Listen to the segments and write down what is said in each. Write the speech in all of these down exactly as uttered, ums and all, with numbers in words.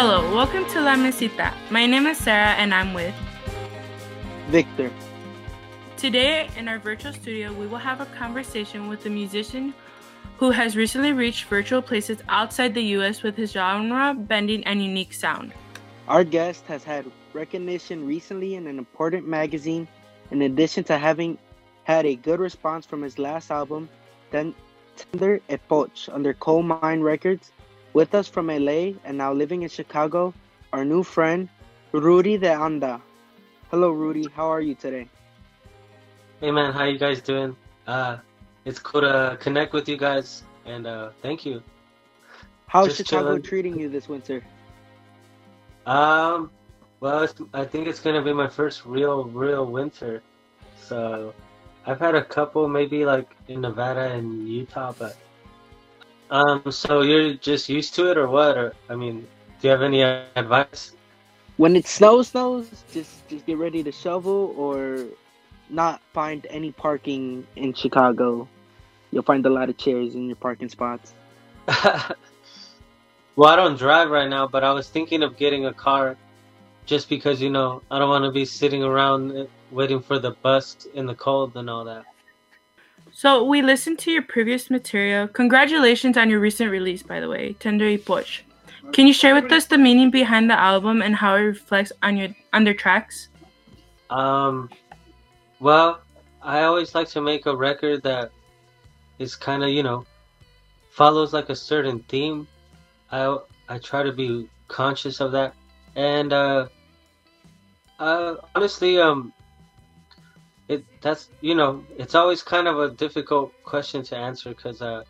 Hello, welcome to La Mesita. My name is Sarah and I'm with Victor. Today in our virtual studio, we will have a conversation with a musician who has recently reached virtual places outside the U S with his genre-bending and unique sound. Our guest has had recognition recently in an important magazine, in addition to having had a good response from his last album, Tender Epoch, under Coal Mine Records. With us from L A and now living in Chicago, our new friend, Rudy De Anda. Hello, Rudy. How are you today? Hey, man. How you guys doing? Uh, it's cool to connect with you guys, and uh, thank you. How's Just Chicago chilling. Treating you this winter? Um, well, it's, I think it's going to be my first real, real winter. So I've had a couple, maybe like in Nevada and Utah, but Um, so you're just used to it or what? Or, I mean, do you have any advice? When it snows, snows, just, just get ready to shovel or not find any parking in Chicago. You'll find a lot of chairs in your parking spots. Well, I don't drive right now, but I was thinking of getting a car just because, you know, I don't want to be sitting around waiting for the bus in the cold and all that. So we listened to your previous material. Congratulations on your recent release, by the way, Tender Epoch. Can you share with us the meaning behind the album and how it reflects on your on their tracks? Um, well, I always like to make a record that is kind of, you know, follows like a certain theme. I I try to be conscious of that, and uh, uh, honestly, um. It that's you know it's always kind of a difficult question to answer because uh,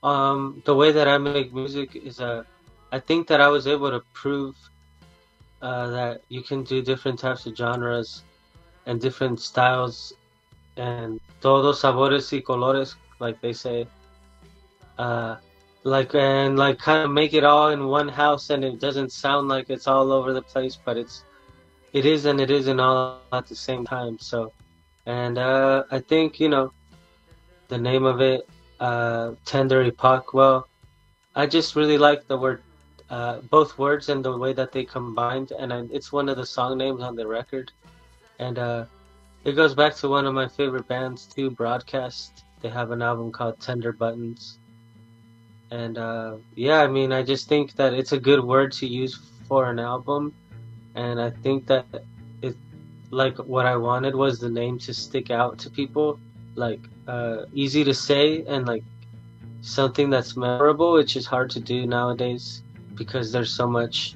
um, the way that I make music is uh, I think that I was able to prove uh, that you can do different types of genres and different styles and todos sabores y colores, like they say, uh, like and like kind of make it all in one house, and it doesn't sound like it's all over the place, but it's It is and it isn't all at the same time. So, and uh, I think, you know, the name of it, uh, Tender Epoch, well, I just really like the word, uh, both words and the way that they combined. And I, it's one of the song names on the record. And uh, it goes back to one of my favorite bands too, Broadcast. They have an album called Tender Buttons. And uh, yeah, I mean, I just think that it's a good word to use for an album. And I think that it, like, what I wanted was the name to stick out to people, like, uh, easy to say and, like, something that's memorable, which is hard to do nowadays because there's so much,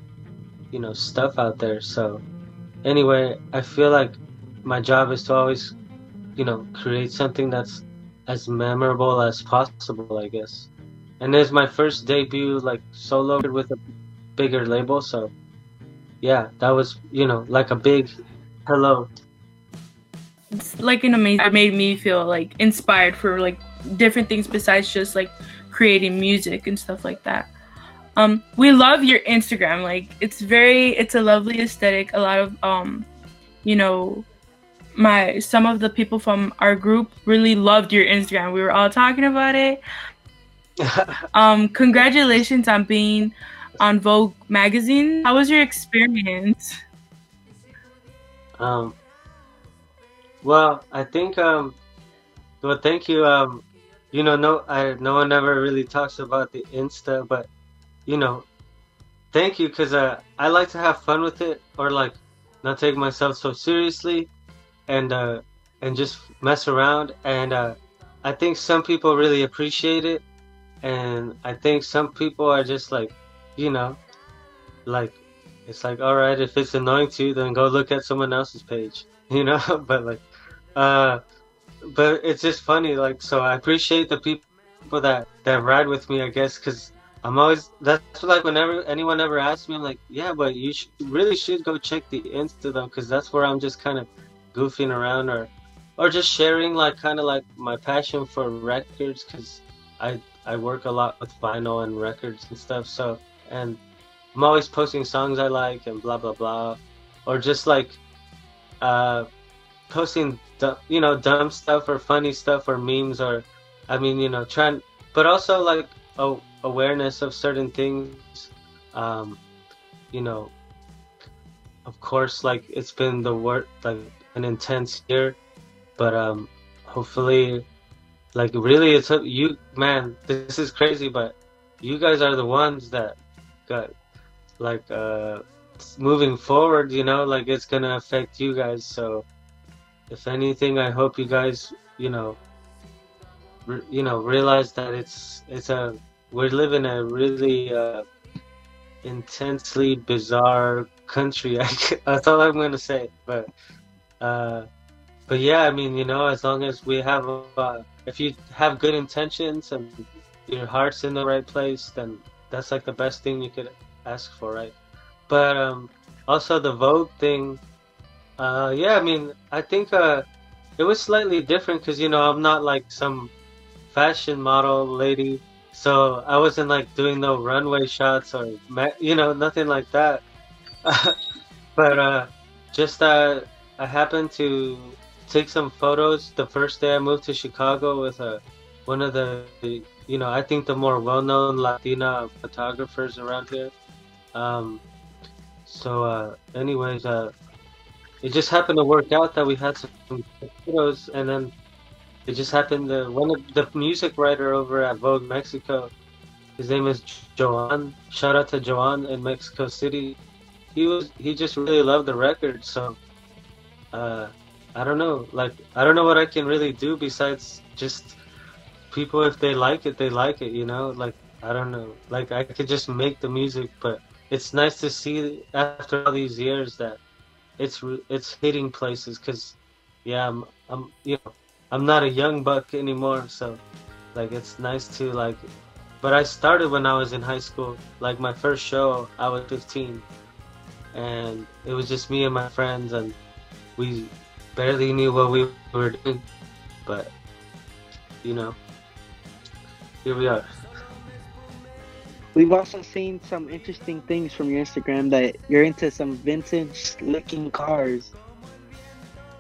you know, stuff out there. So, anyway, I feel like my job is to always, you know, create something that's as memorable as possible, I guess. And it's my first debut, like, solo with a bigger label, so... Yeah, that was, you know, like a big hello. It's like an amazing, it made me feel like inspired for like different things besides just like creating music and stuff like that. Um, we love your Instagram. Like it's very, it's a lovely aesthetic. A lot of, um, you know, my, some of the people from our group really loved your Instagram. We were all talking about it. um, congratulations on being on Vogue magazine. How was your experience? Um, well, I think, um, well, thank you. Um, you know, no, I, no one ever really talks about the Insta, but, you know, thank you. Cause, uh, I like to have fun with it or like not take myself so seriously and, uh, and just mess around. And, uh, I think some people really appreciate it. And I think some people are just like, you know, like, it's like, all right, if it's annoying to you, then go look at someone else's page, you know, but like, uh, but it's just funny. Like, so I appreciate the people that, that ride with me, I guess, cause I'm always, that's like whenever anyone ever asks me, I'm like, yeah, but you should, really should go check the Insta though. Cause that's where I'm just kind of goofing around or, or just sharing like kind of like my passion for records. Cause I, I work a lot with vinyl and records and stuff. So, and I'm always posting songs I like and blah, blah, blah. Or just like uh, posting, d- you know, dumb stuff or funny stuff or memes or, I mean, you know, trying, but also like a- awareness of certain things um, you know, of course, like, it's been the work, like, an intense year, but um, hopefully, like, really, it's you, man. This is crazy, but you guys are the ones that got, like, uh, moving forward. You know, like, it's gonna affect you guys. So, if anything, I hope you guys, you know, re you know, realize that it's it's a we're living a really uh, intensely bizarre country. I, that's all I'm gonna say, but. Uh, But yeah, I mean, you know, as long as we have, uh, if you have good intentions and your heart's in the right place, then that's like the best thing you could ask for, right? But um, also the Vogue thing, uh, yeah, I mean, I think uh, it was slightly different because, you know, I'm not like some fashion model lady. So I wasn't like doing no runway shots or, you know, nothing like that. But uh, just uh, I happened to take some photos the first day I moved to Chicago with a, one of the, you know, I think the more well-known Latina photographers around here. Um, so uh, anyways, uh, it just happened to work out that we had some photos, and then it just happened that one of the music writer over at Vogue Mexico, his name is Joan, shout out to Joan in Mexico City. He was, he just really loved the record. So, uh, I don't know, like, I don't know what I can really do besides just people, if they like it, they like it, you know, like, I don't know, like, I could just make the music, but it's nice to see after all these years that it's, it's hitting places, because, yeah, I'm, I'm, you know, I'm not a young buck anymore, so, like, it's nice to, like, but I started when I was in high school, like, my first show, I was fifteen, and it was just me and my friends, and we barely knew what we were doing, but, you know, here we are. We've also seen some interesting things from your Instagram, that you're into some vintage-looking cars.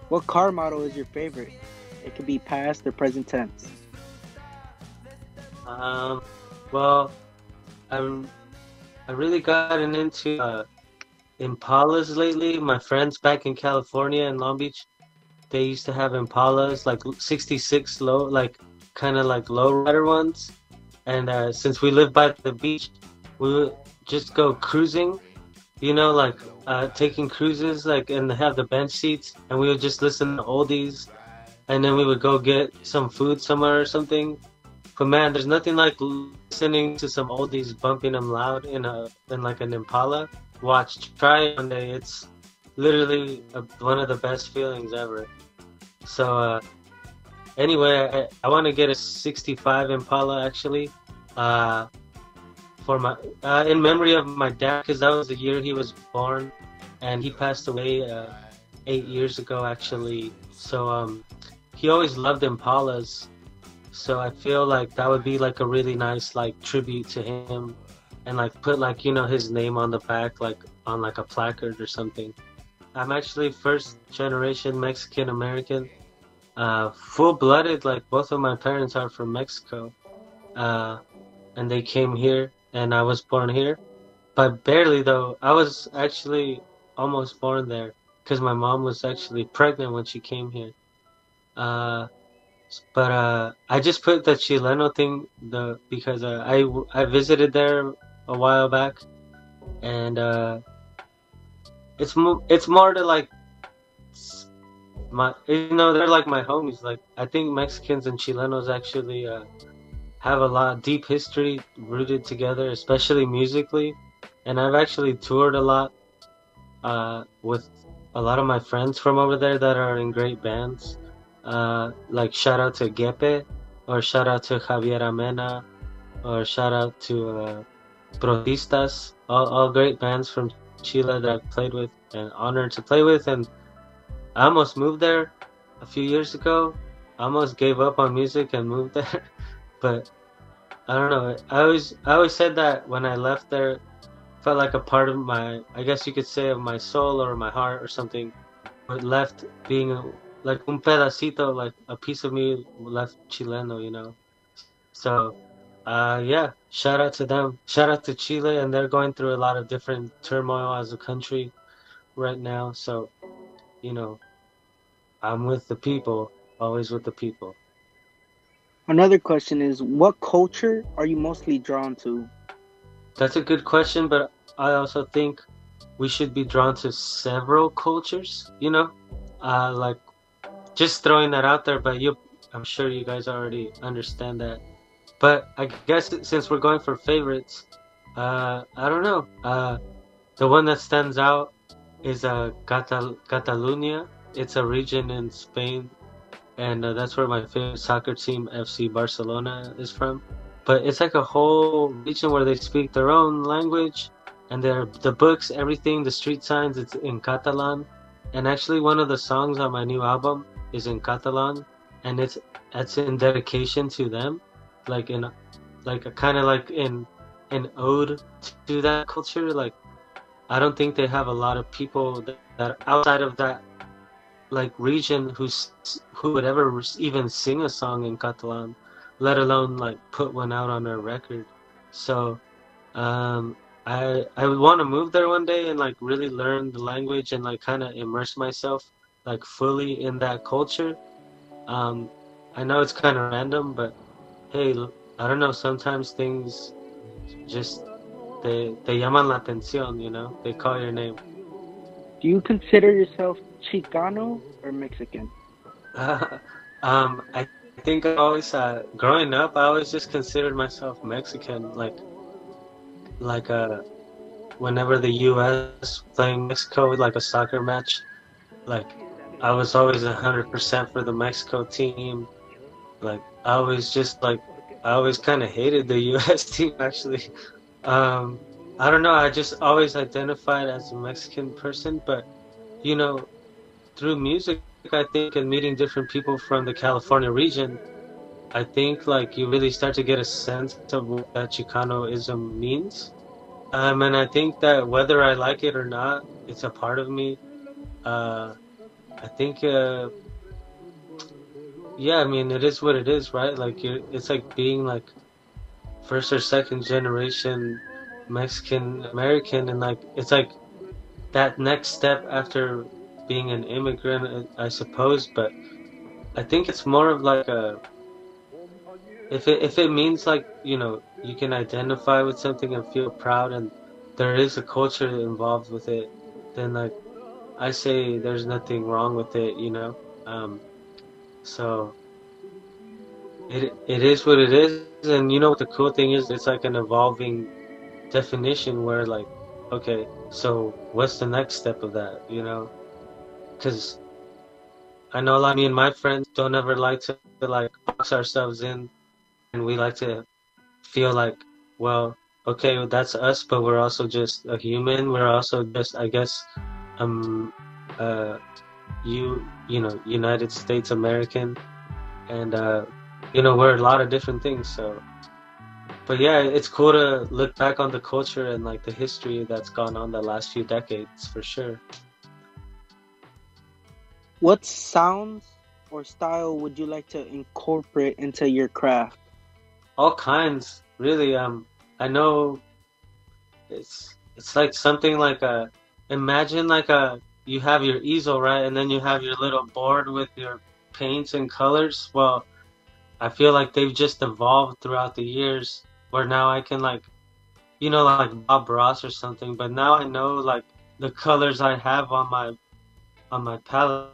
What car model is your favorite? It could be past or present tense. Um, well, I, I really gotten into uh, Impalas lately. My friends back in California in Long Beach, they used to have Impalas, like sixty-six low, like kind of like low rider ones. And uh, since we live by the beach, we would just go cruising, you know, like uh, taking cruises, like, and have the bench seats, and we would just listen to oldies, and then we would go get some food somewhere or something. But man, there's nothing like listening to some oldies, bumping them loud in a in like an Impala. Watch, try it one day. It's literally a, one of the best feelings ever. So uh, anyway, I, I want to get a sixty-five Impala, actually, uh, for my uh, in memory of my dad, because that was the year he was born, and he passed away uh, eight years ago, actually. So um, he always loved Impalas, so I feel like that would be like a really nice like tribute to him, and like put like, you know, his name on the back, like on like a placard or something. I'm actually first generation Mexican American, uh, full blooded. Like both of my parents are from Mexico, uh, and they came here, and I was born here, but barely though. I was actually almost born there because my mom was actually pregnant when she came here. Uh, but uh, I just put the Chileno thing the because uh, I I visited there a while back, and uh, it's mo it's more to like. My, you know, they're like my homies. Like, I think Mexicans and Chilenos actually uh, have a lot deep history rooted together, especially musically. And I've actually toured a lot uh, with a lot of my friends from over there that are in great bands. Uh, like shout out to Gepe, or shout out to Javier Amena, or shout out to uh, Protistas, all, all great bands from Chile that I've played with and honored to play with. And I almost moved there a few years ago. I almost gave up on music and moved there. But I don't know. I always, I always said that when I left there, felt like a part of my, I guess you could say, of my soul or my heart or something, but left being a, like un pedacito, like a piece of me left Chileno, you know. So Uh, yeah, shout out to them. Shout out to Chile, and they're going through a lot of different turmoil as a country right now. So, you know, I'm with the people, always with the people. Another question is, what culture are you mostly drawn to? That's a good question, but I also think we should be drawn to several cultures, you know, uh, like just throwing that out there, but you, I'm sure you guys already understand that. But I guess since we're going for favorites, uh, I don't know. Uh, the one that stands out is uh, Catal- Catalunya. It's a region in Spain, and uh, that's where my favorite soccer team, F C Barcelona, is from. But it's like a whole region where they speak their own language, and their the books, everything, the street signs, it's in Catalan. And actually, one of the songs on my new album is in Catalan, and it's it's in dedication to them. Like in, like a kind of like in, an ode to that culture. Like, I don't think they have a lot of people that, that are outside of that, like region who who would ever even sing a song in Catalan, let alone like put one out on their record. So, um, I I would want to move there one day and like really learn the language and like kind of immerse myself like fully in that culture. Um, I know it's kind of random, but. Hey, I don't know, sometimes things just, they, they llaman la atención, you know? They call your name. Do you consider yourself Chicano or Mexican? Uh, um, I think I always, uh, growing up, I always just considered myself Mexican. Like, like uh, whenever the U S playing Mexico with like a soccer match, like I was always one hundred percent for the Mexico team. Like, I was just like, I always kind of hated the U S team, actually. Um, I don't know, I just always identified as a Mexican person, but, you know, through music, I think, and meeting different people from the California region, I think, like, you really start to get a sense of what that Chicanoism means. Um, and I think that whether I like it or not, it's a part of me. Uh, I think... Uh, Yeah, I mean, it is what it is, right? Like, you're, it's like being like first or second generation Mexican American, and like it's like that next step after being an immigrant, I suppose. But I think it's more of like a if it if it means like, you know, you can identify with something and feel proud, and there is a culture involved with it. Then like I say, there's nothing wrong with it, you know. Um, So it it is what it is, and you know what the cool thing is? It's like an evolving definition where like, okay, so what's the next step of that, you know? Because I know a lot of me and my friends don't ever like to like box ourselves in, and we like to feel like, well, okay, well, that's us, but we're also just a human. We're also just, I guess, um, uh. you you know United States American, and uh you know we're a lot of different things. So but yeah, it's cool to look back on the culture and like the history that's gone on the last few decades, for sure. What sounds or style would you like to incorporate into your craft? All kinds, really. um I know it's it's like something like a imagine like a you have your easel, right? And then you have your little board with your paints and colors. Well, I feel like they've just evolved throughout the years where now I can like, you know, like Bob Ross or something, but now I know like the colors I have on my, on my palette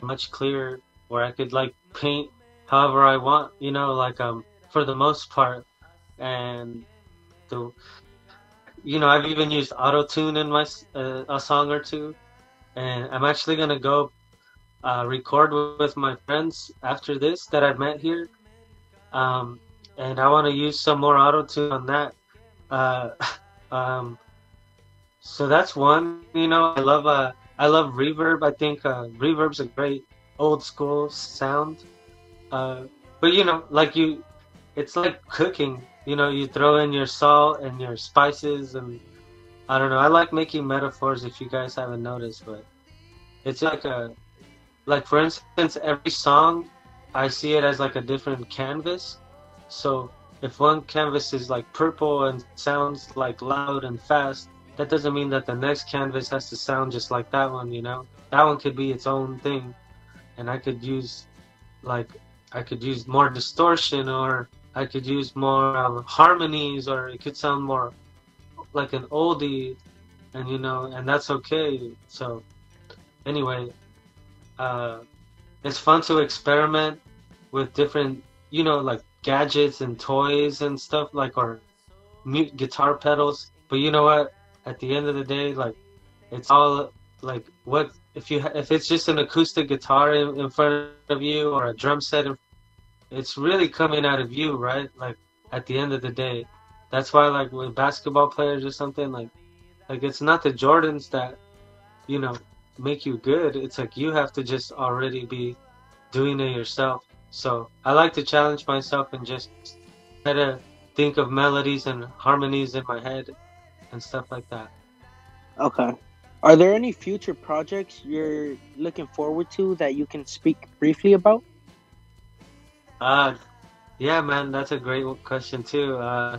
much clearer, where I could like paint however I want, you know, like, um, for the most part. And the, you know, I've even used auto-tune in my, uh, a song or two. And I'm actually going to go uh, record with my friends after this that I've met here. Um, and I want to use some more auto-tune on that. Uh, um, so that's one, you know, I love uh, I love reverb. I think uh, reverb's a great old school sound. Uh, but, you know, like you, it's like cooking. You know, you throw in your salt and your spices and... I don't know. I like making metaphors, if you guys haven't noticed, but it's like a, like for instance, every song, I see it as like a different canvas. So If one canvas is like purple and sounds like loud and fast, that doesn't mean that the next canvas has to sound just like that one, you know? That one could be its own thing. And I could use, like, I could use more distortion, or I could use more um, harmonies, or it could sound more like an oldie, and, you know, and that's okay. So anyway, uh, it's fun to experiment with different, you know, like gadgets and toys and stuff, like, or mute guitar pedals. But you know what? At the end of the day, like, it's all like, what if you if it's just an acoustic guitar in, in front of you, or a drum set, in, it's really coming out of you, right? Like, at the end of the day, that's why, like, with basketball players or something, like, like it's not the Jordans that, you know, make you good. It's like you have to just already be doing it yourself. So I like to challenge myself and just try to think of melodies and harmonies in my head and stuff like that. Okay. Are there any future projects you're looking forward to that you can speak briefly about? Uh, yeah, man, that's a great question too. Uh,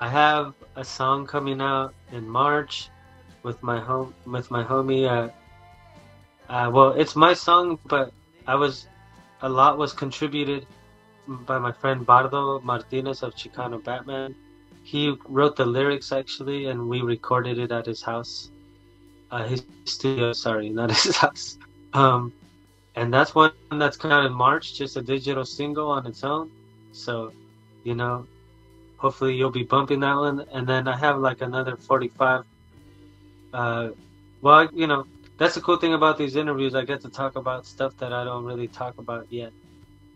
I have a song coming out in March with my home with my homie. Uh, uh, well, it's my song, but I was a lot was contributed by my friend Bardo Martinez of Chicano Batman. He wrote the lyrics, actually, and we recorded it at his house, uh, his studio. Sorry, not his house. Um, and that's one that's coming out in March, just a digital single on its own. So, you know, hopefully you'll be bumping that one. And then I have like another forty-five. Uh, well, you know, that's the cool thing about these interviews. I get to talk about stuff that I don't really talk about yet.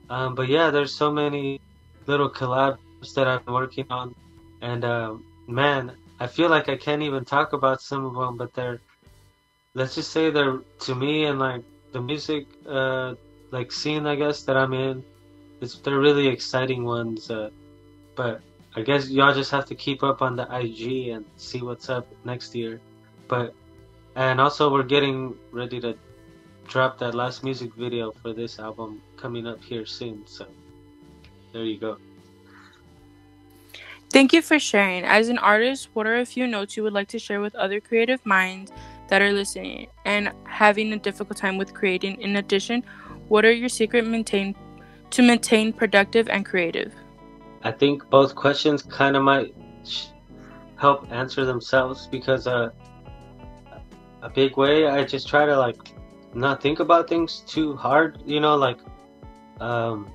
Um, but yeah, there's so many little collabs that I'm working on. And uh, man, I feel like I can't even talk about some of them, but they're, let's just say they're, to me and like the music, uh, like scene, I guess, that I'm in, it's, they're really exciting ones. Uh, but I guess y'all just have to keep up on the I G and see what's up next year. But, and also we're getting ready to drop that last music video for this album coming up here soon. So there you go. Thank you for sharing. As an artist, what are a few notes you would like to share with other creative minds that are listening and having a difficult time with creating? In addition, what are your secret maintain to maintain productive and creative? I think both questions kind of might help answer themselves, because uh, a big way I just try to like not think about things too hard, you know, like um,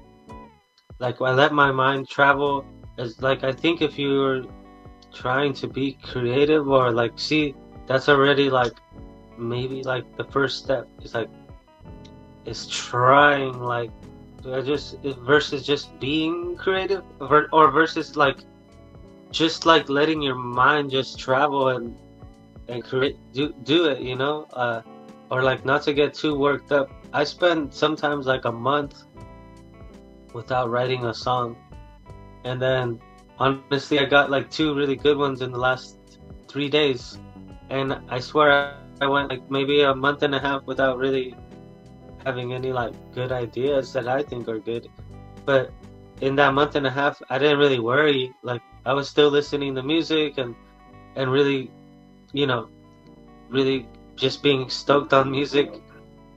like I let my mind travel. It's like, I think if you're trying to be creative or like, see, that's already like, maybe like the first step is like, is trying like, just versus just being creative or, or versus like, just like letting your mind just travel and, and create, do, do it, you know, uh, or like not to get too worked up. I spend sometimes like a month without writing a song. And then, honestly, I got like two really good ones in the last three days. And I swear I went like maybe a month and a half without really having any like good ideas that I think are good. But in that month and a half, I didn't really worry. Like, I was still listening to music and, and really, you know, really just being stoked on music.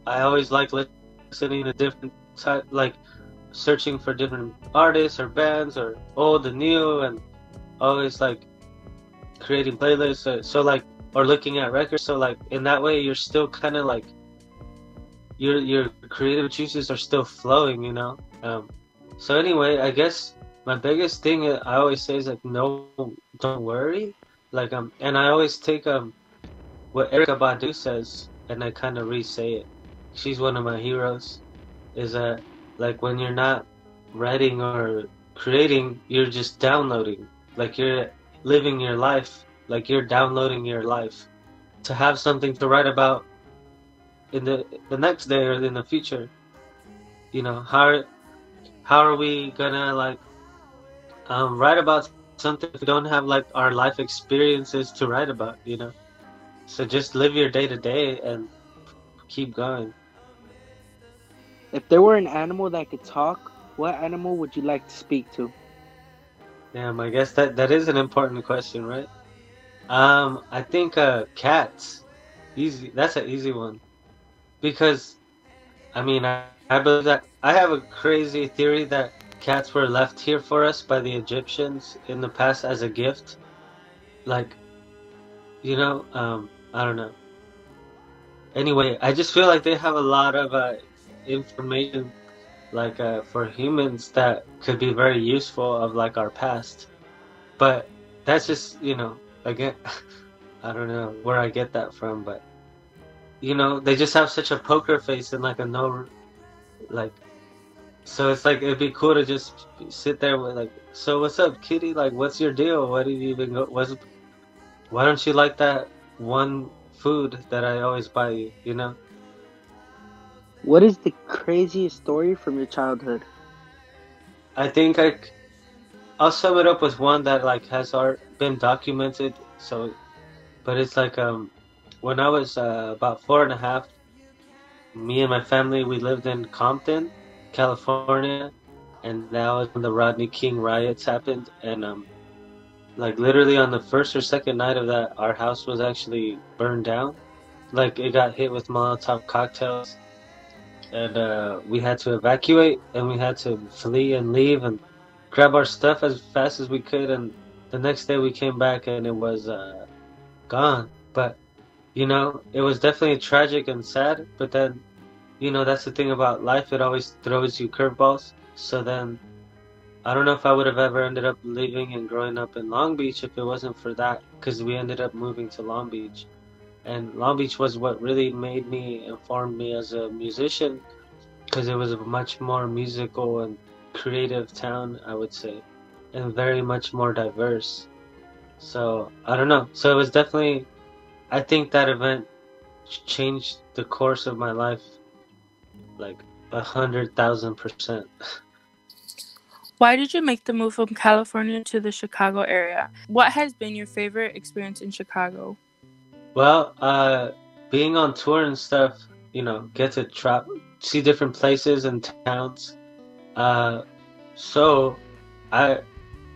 I always like listening to different type, like, searching for different artists or bands or old and new, and always like creating playlists or, so like or looking at records. So like in that way you're still kind of like your your creative juices are still flowing, you know. Um so anyway, I guess my biggest thing I always say is like, no, don't worry. Like um and I always take um what Erykah Badu says and I kind of re-say it. She's one of my heroes, is that uh, like when you're not writing or creating, you're just downloading. Like you're living your life, like you're downloading your life to have something to write about in the the next day or in the future. You know, how how are we gonna like um, write about something if we don't have like our life experiences to write about? You know, so just live your day to day and keep going. If there were an animal that could talk, what animal would you like to speak to? Damn, I guess that, that is an important question, right? Um, I think uh, cats. Easy. That's an easy one. Because, I mean, I, I believe that I have a crazy theory that cats were left here for us by the Egyptians in the past as a gift. Like, you know, um, I don't know. Anyway, I just feel like they have a lot of uh, information, like uh, for humans that could be very useful of like our past. But that's just, you know, again, I don't know where I get that from, but you know, they just have such a poker face and like a no, like, so it's like, it'd be cool to just sit there with like, so what's up, kitty? Like, what's your deal? What have you been, go- what's, why don't you like that one food that I always buy you, you know? What is the craziest story from your childhood? I think I, I'll sum it up with one that like has art, been documented, so, but it's like, um, when I was uh, about four and a half, me and my family, we lived in Compton, California, and that was when the Rodney King riots happened, and um, like literally on the first or second night of that, our house was actually burned down. Like it got hit with Molotov cocktails, and uh, we had to evacuate, and we had to flee and leave and grab our stuff as fast as we could, and the next day we came back and it was uh, gone. But you know, it was definitely tragic and sad, but then, you know, that's the thing about life. It always throws you curveballs. So then, I don't know if I would have ever ended up living and growing up in Long Beach if it wasn't for that, because we ended up moving to Long Beach. And Long Beach was what really made me and formed me as a musician, because it was a much more musical and creative town, I would say, and very much more diverse. So, I don't know. So it was definitely... I think that event changed the course of my life like a hundred thousand percent. Why did you make the move from California to the Chicago area? What has been your favorite experience in Chicago? Well, uh, being on tour and stuff, you know, get to tra- see different places and towns. Uh, so I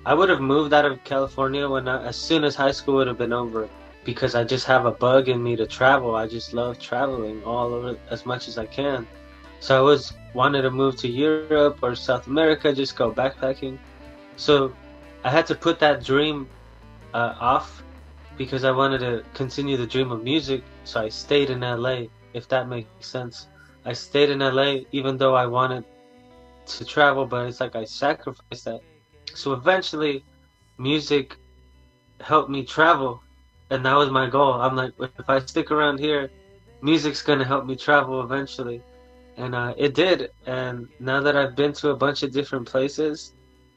I would have moved out of California when I, as soon as high school would have been over. Because I just have a bug in me to travel. I just love traveling all over as much as I can. So I always wanted to move to Europe or South America, just go backpacking. So I had to put that dream uh, off because I wanted to continue the dream of music. So I stayed in L A, if that makes sense. I stayed in L A even though I wanted to travel, but it's like I sacrificed that. So eventually music helped me travel. And that was my goal. I'm like, if I stick around here, music's going to help me travel eventually. And uh, it did. And now that I've been to a bunch of different places,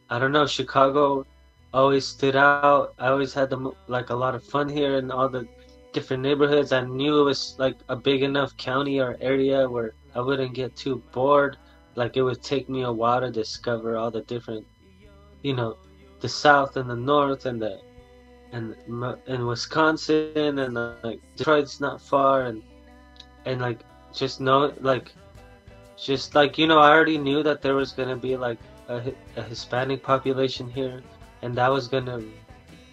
I don't know, Chicago always stood out. I always had the, like a lot of fun here in all the different neighborhoods. I knew it was like a big enough county or area where I wouldn't get too bored. Like it would take me a while to discover all the different, you know, the South and the North and the and in Wisconsin, and uh, like Detroit's not far, and and like just know like just like you know I already knew that there was gonna be like a, a Hispanic population here, and that was gonna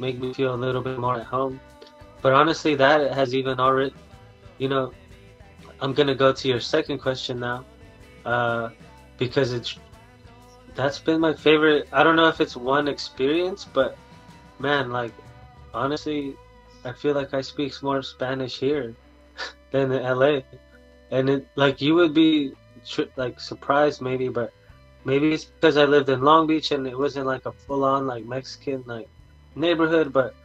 make me feel a little bit more at home. But honestly, that has even already, you know, I'm gonna go to your second question now, uh, because it's that's been my favorite. I don't know if it's one experience, but man, like. Honestly, I feel like I speak more Spanish here than in L A, and it, like you would be tri- like surprised maybe, but maybe it's because I lived in Long Beach and it wasn't like a full-on like Mexican like neighborhood, but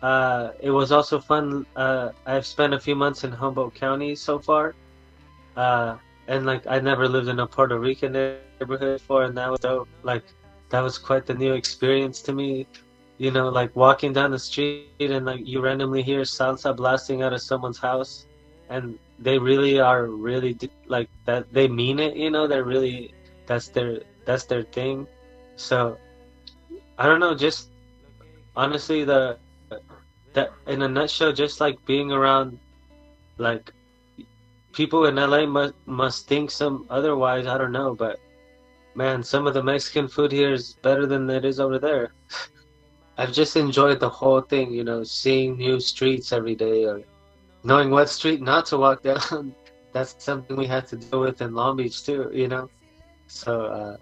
uh, it was also fun. Uh, I've spent a few months in Humboldt County so far, uh, and like I never lived in a Puerto Rican neighborhood before, and that was dope. Like that was quite the new experience to me. You know, like walking down the street and like you randomly hear salsa blasting out of someone's house, and they really are really like that. They mean it, you know. They're really that's their that's their thing. So I don't know. Just honestly, the that in a nutshell, just like being around like people in L A must must think some otherwise. I don't know, but man, some of the Mexican food here is better than it is over there. I've just enjoyed the whole thing, you know, seeing new streets every day or knowing what street not to walk down. That's something we had to deal with in Long Beach too, you know. So, uh,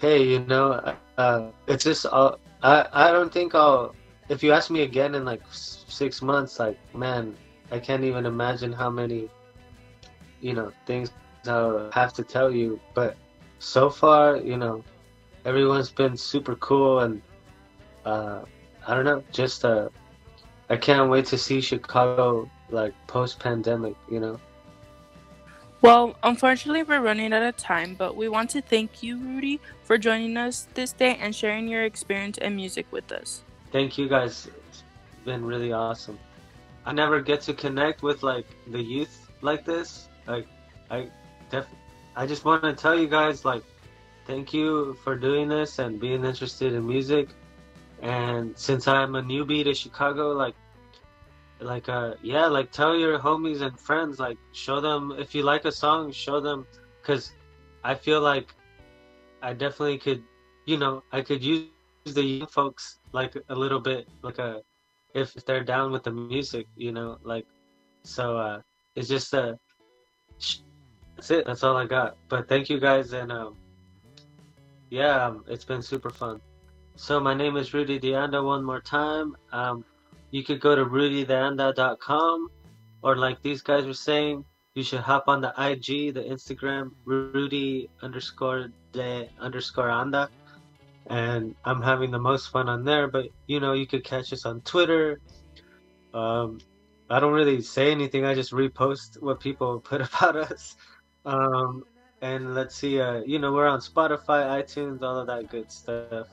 hey, you know, uh, it's just, all, I, I don't think I'll, if you ask me again in like six months, like, man, I can't even imagine how many, you know, things I'll have to tell you. But so far, you know, everyone's been super cool and, uh, I don't know, just, uh, I can't wait to see Chicago like post-pandemic, you know. Well, unfortunately, we're running out of time, but we want to thank you, Rudy, for joining us this day and sharing your experience and music with us. Thank you, guys. It's been really awesome. I never get to connect with, like, the youth like this. Like, I def- I just want to tell you guys, like, thank you for doing this and being interested in music. And since I'm a newbie to Chicago, like, like uh yeah like tell your homies and friends, like, show them if you like a song, show them, because I feel like I definitely could, you know, I could use the young folks like a little bit, like a if they're down with the music, you know, like, so uh it's just uh that's it, that's all I got. But thank you guys, and um yeah um, it's been super fun. So my name is Rudy De Anda one more time. um You could go to rudy de anda dot com, or like these guys were saying, you should hop on the I G, the Instagram, Rudy underscore de underscore anda. And I'm having the most fun on there, but you know, you could catch us on Twitter. Um, I don't really say anything. I just repost what people put about us. Um, and let's see, uh, you know, we're on Spotify, iTunes, all of that good stuff.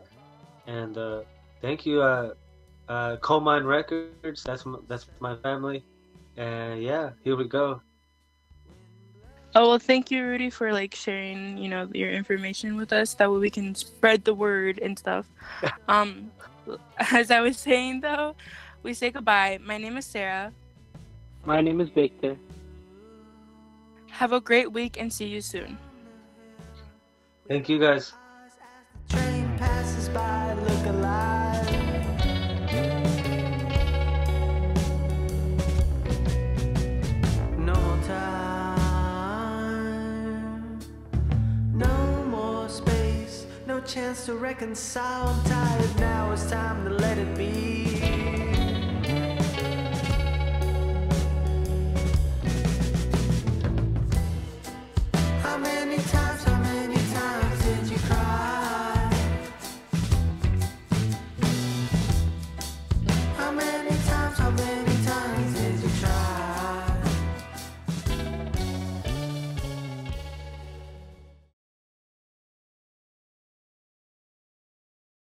And uh, thank you. Uh, Uh, Coal Mine Records, that's my, that's my family. And yeah, here we go. Oh, well, thank you, Rudy, for like sharing, you know, your information with us. That way we can spread the word and stuff. um, as I was saying, though, we say goodbye. My name is Sarah. My name is Victor. Have a great week and see you soon. Thank you, guys. Train passes by, look alive. Chance to reconcile. I'm tired now, it's time to let it be.